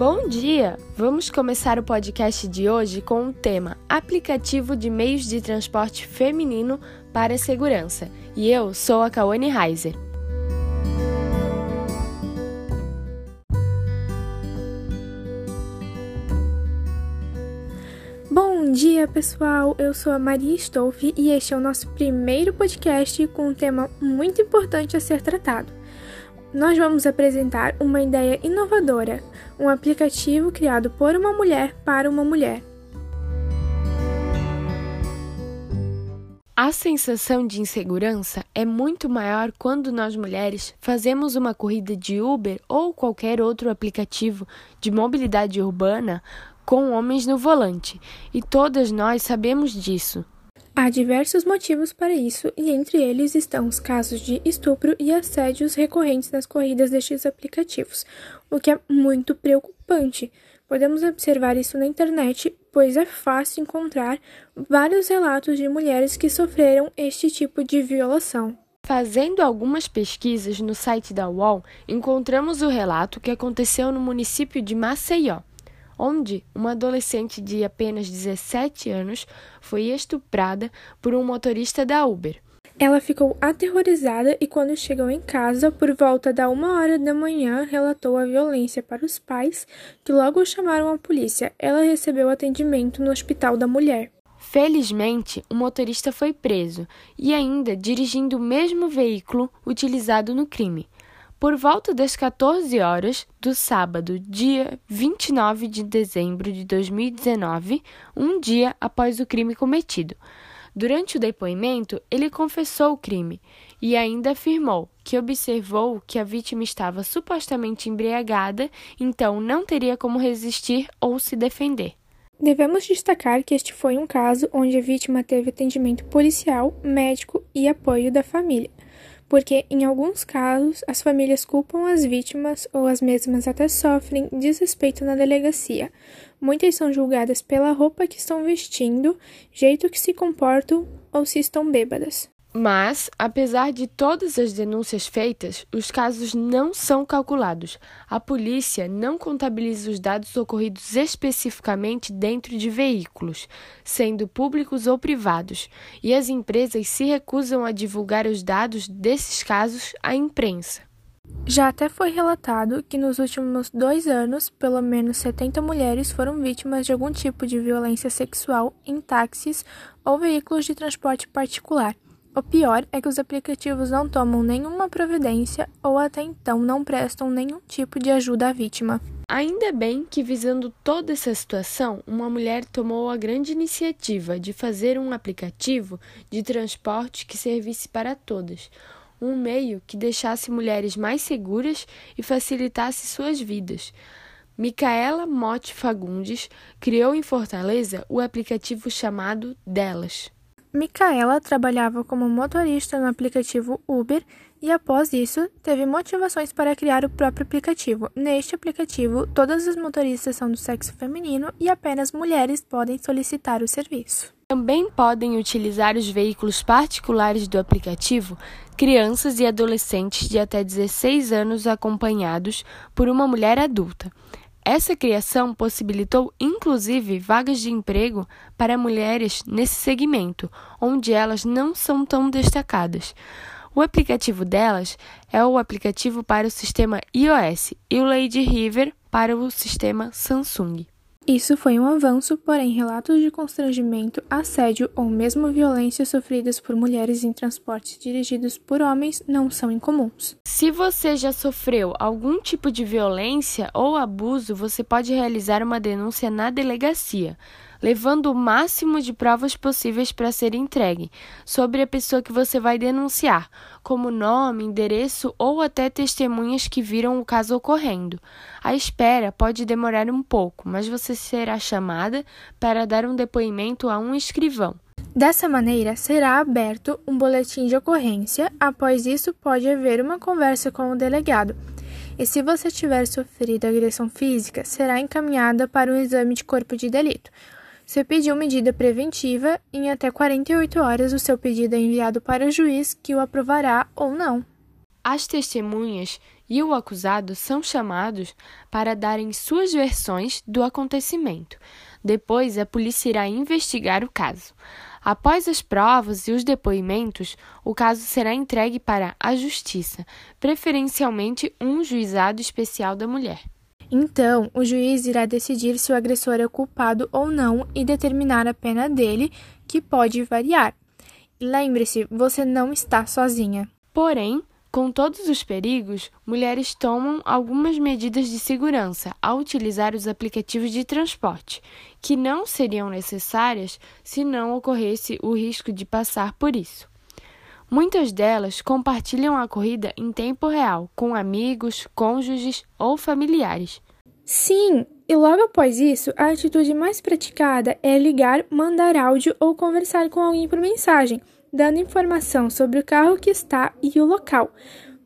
Bom dia! Vamos começar o podcast de hoje com o tema Aplicativo de Meios de Transporte Feminino para a Segurança. E eu sou a Kaone Reiser. Bom dia, pessoal! Eu sou a Maria Stolfe e este é o nosso primeiro podcast com um tema muito importante a ser tratado. Nós vamos apresentar uma ideia inovadora, um aplicativo criado por uma mulher para uma mulher. A sensação de insegurança é muito maior quando nós mulheres fazemos uma corrida de Uber ou qualquer outro aplicativo de mobilidade urbana com homens no volante, e todas nós sabemos disso. Há diversos motivos para isso, e entre eles estão os casos de estupro e assédios recorrentes nas corridas destes aplicativos, o que é muito preocupante. Podemos observar isso na internet, pois é fácil encontrar vários relatos de mulheres que sofreram este tipo de violação. Fazendo algumas pesquisas no site da UOL, encontramos o relato que aconteceu no município de Maceió, onde uma adolescente de apenas 17 anos foi estuprada por um motorista da Uber. Ela ficou aterrorizada e, quando chegou em casa, por volta da 1h da manhã, relatou a violência para os pais, que logo chamaram a polícia. Ela recebeu atendimento no Hospital da Mulher. Felizmente, o motorista foi preso e ainda dirigindo o mesmo veículo utilizado no crime. Por volta das 14 horas do sábado, dia 29 de dezembro de 2019, um dia após o crime cometido. Durante o depoimento, ele confessou o crime e ainda afirmou que observou que a vítima estava supostamente embriagada, então não teria como resistir ou se defender. Devemos destacar que este foi um caso onde a vítima teve atendimento policial, médico e apoio da família, porque, em alguns casos, as famílias culpam as vítimas ou as mesmas até sofrem desrespeito na delegacia. Muitas são julgadas pela roupa que estão vestindo, jeito que se comportam ou se estão bêbadas. Mas, apesar de todas as denúncias feitas, os casos não são calculados. A polícia não contabiliza os dados ocorridos especificamente dentro de veículos, sendo públicos ou privados, e as empresas se recusam a divulgar os dados desses casos à imprensa. Já até foi relatado que nos últimos 2 anos, pelo menos 70 mulheres foram vítimas de algum tipo de violência sexual em táxis ou veículos de transporte particular. O pior é que os aplicativos não tomam nenhuma providência ou até então não prestam nenhum tipo de ajuda à vítima. Ainda bem que, visando toda essa situação, uma mulher tomou a grande iniciativa de fazer um aplicativo de transporte que servisse para todas, um meio que deixasse mulheres mais seguras e facilitasse suas vidas. Micaela Motti Fagundes criou em Fortaleza o aplicativo chamado Delas. Micaela trabalhava como motorista no aplicativo Uber e, após isso, teve motivações para criar o próprio aplicativo. Neste aplicativo, todas as motoristas são do sexo feminino e apenas mulheres podem solicitar o serviço. Também podem utilizar os veículos particulares do aplicativo crianças e adolescentes de até 16 anos acompanhados por uma mulher adulta. Essa criação possibilitou, inclusive, vagas de emprego para mulheres nesse segmento, onde elas não são tão destacadas. O aplicativo Delas é o aplicativo para o sistema iOS e o Lady River para o sistema Samsung. Isso foi um avanço, porém relatos de constrangimento, assédio ou mesmo violência sofridas por mulheres em transportes dirigidos por homens não são incomuns. Se você já sofreu algum tipo de violência ou abuso, você pode realizar uma denúncia na delegacia, levando o máximo de provas possíveis para ser entregue sobre a pessoa que você vai denunciar, como nome, endereço ou até testemunhas que viram o caso ocorrendo. A espera pode demorar um pouco, mas você será chamada para dar um depoimento a um escrivão. Dessa maneira, será aberto um boletim de ocorrência. Após isso, pode haver uma conversa com o delegado. E se você tiver sofrido agressão física, será encaminhada para um exame de corpo de delito. Se pediu medida preventiva, em até 48 horas o seu pedido é enviado para o juiz, que o aprovará ou não. As testemunhas e o acusado são chamados para darem suas versões do acontecimento. Depois, a polícia irá investigar o caso. Após as provas e os depoimentos, o caso será entregue para a justiça, preferencialmente um juizado especial da mulher. Então, o juiz irá decidir se o agressor é culpado ou não e determinar a pena dele, que pode variar. Lembre-se, você não está sozinha. Porém, com todos os perigos, mulheres tomam algumas medidas de segurança ao utilizar os aplicativos de transporte, que não seriam necessárias se não ocorresse o risco de passar por isso. Muitas delas compartilham a corrida em tempo real com amigos, cônjuges ou familiares. Sim, e logo após isso, a atitude mais praticada é ligar, mandar áudio ou conversar com alguém por mensagem, dando informação sobre o carro que está e o local.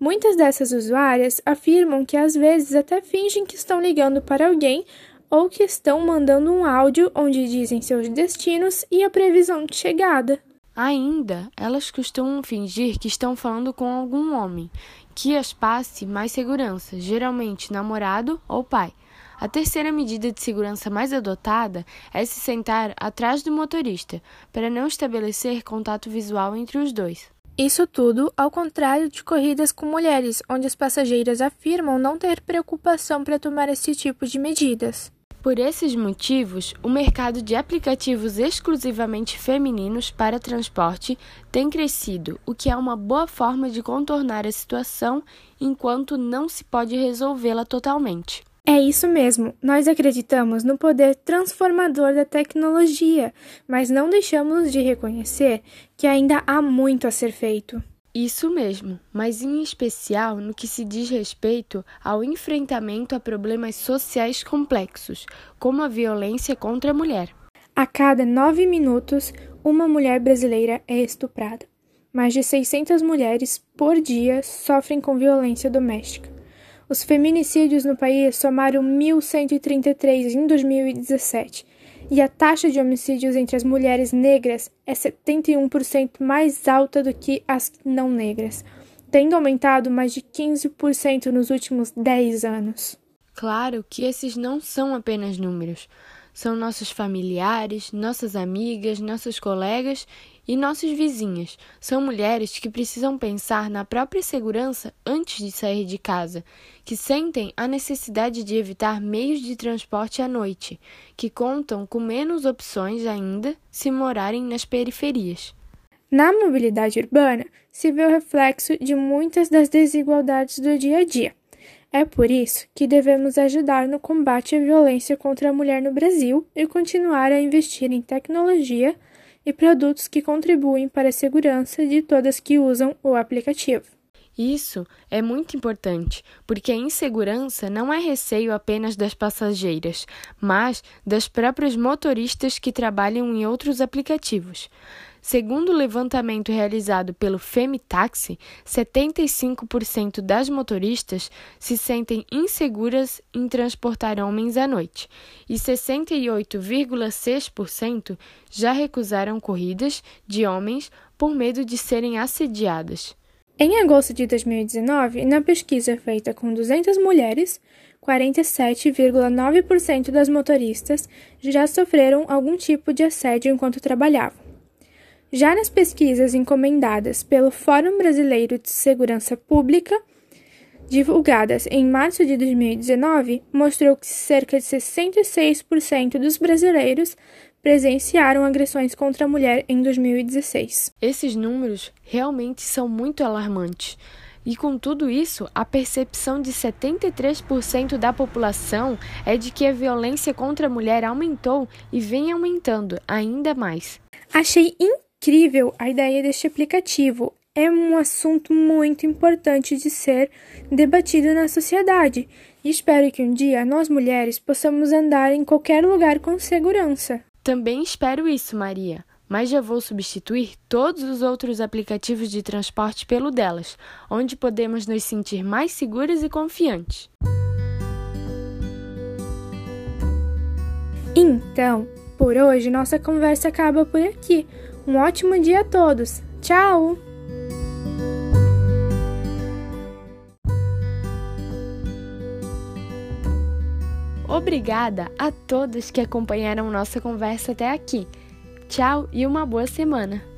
Muitas dessas usuárias afirmam que às vezes até fingem que estão ligando para alguém ou que estão mandando um áudio onde dizem seus destinos e a previsão de chegada. Ainda, elas costumam fingir que estão falando com algum homem, que as passe mais segurança, geralmente namorado ou pai. A terceira medida de segurança mais adotada é se sentar atrás do motorista, para não estabelecer contato visual entre os dois. Isso tudo ao contrário de corridas com mulheres, onde as passageiras afirmam não ter preocupação para tomar esse tipo de medidas. Por esses motivos, o mercado de aplicativos exclusivamente femininos para transporte tem crescido, o que é uma boa forma de contornar a situação enquanto não se pode resolvê-la totalmente. É isso mesmo, nós acreditamos no poder transformador da tecnologia, mas não deixamos de reconhecer que ainda há muito a ser feito. Isso mesmo, mas em especial no que se diz respeito ao enfrentamento a problemas sociais complexos, como a violência contra a mulher. A cada 9 minutos, uma mulher brasileira é estuprada. Mais de 600 mulheres por dia sofrem com violência doméstica. Os feminicídios no país somaram 1.133 em 2017. E a taxa de homicídios entre as mulheres negras é 71% mais alta do que as não negras, tendo aumentado mais de 15% nos últimos 10 anos. Claro que esses não são apenas números. São nossos familiares, nossas amigas, nossos colegas e nossas vizinhas. São mulheres que precisam pensar na própria segurança antes de sair de casa, que sentem a necessidade de evitar meios de transporte à noite, que contam com menos opções ainda se morarem nas periferias. Na mobilidade urbana, se vê o reflexo de muitas das desigualdades do dia a dia. É por isso que devemos ajudar no combate à violência contra a mulher no Brasil e continuar a investir em tecnologia e produtos que contribuem para a segurança de todas que usam o aplicativo. Isso é muito importante, porque a insegurança não é receio apenas das passageiras, mas das próprias motoristas que trabalham em outros aplicativos. Segundo o levantamento realizado pelo Femitaxi, 75% das motoristas se sentem inseguras em transportar homens à noite e 68,6% já recusaram corridas de homens por medo de serem assediadas. Em agosto de 2019, na pesquisa feita com 200 mulheres, 47,9% das motoristas já sofreram algum tipo de assédio enquanto trabalhavam. Já nas pesquisas encomendadas pelo Fórum Brasileiro de Segurança Pública, divulgadas em março de 2019, mostrou que cerca de 66% dos brasileiros presenciaram agressões contra a mulher em 2016. Esses números realmente são muito alarmantes. E com tudo isso, a percepção de 73% da população é de que a violência contra a mulher aumentou e vem aumentando ainda mais. Achei incrível a ideia deste aplicativo. É um assunto muito importante de ser debatido na sociedade e espero que um dia nós mulheres possamos andar em qualquer lugar com segurança. Também espero isso, Maria, mas já vou substituir todos os outros aplicativos de transporte pelo Delas, onde podemos nos sentir mais seguras e confiantes. Então, por hoje nossa conversa acaba por aqui. Um ótimo dia a todos! Tchau! Obrigada a todos que acompanharam nossa conversa até aqui. Tchau e uma boa semana!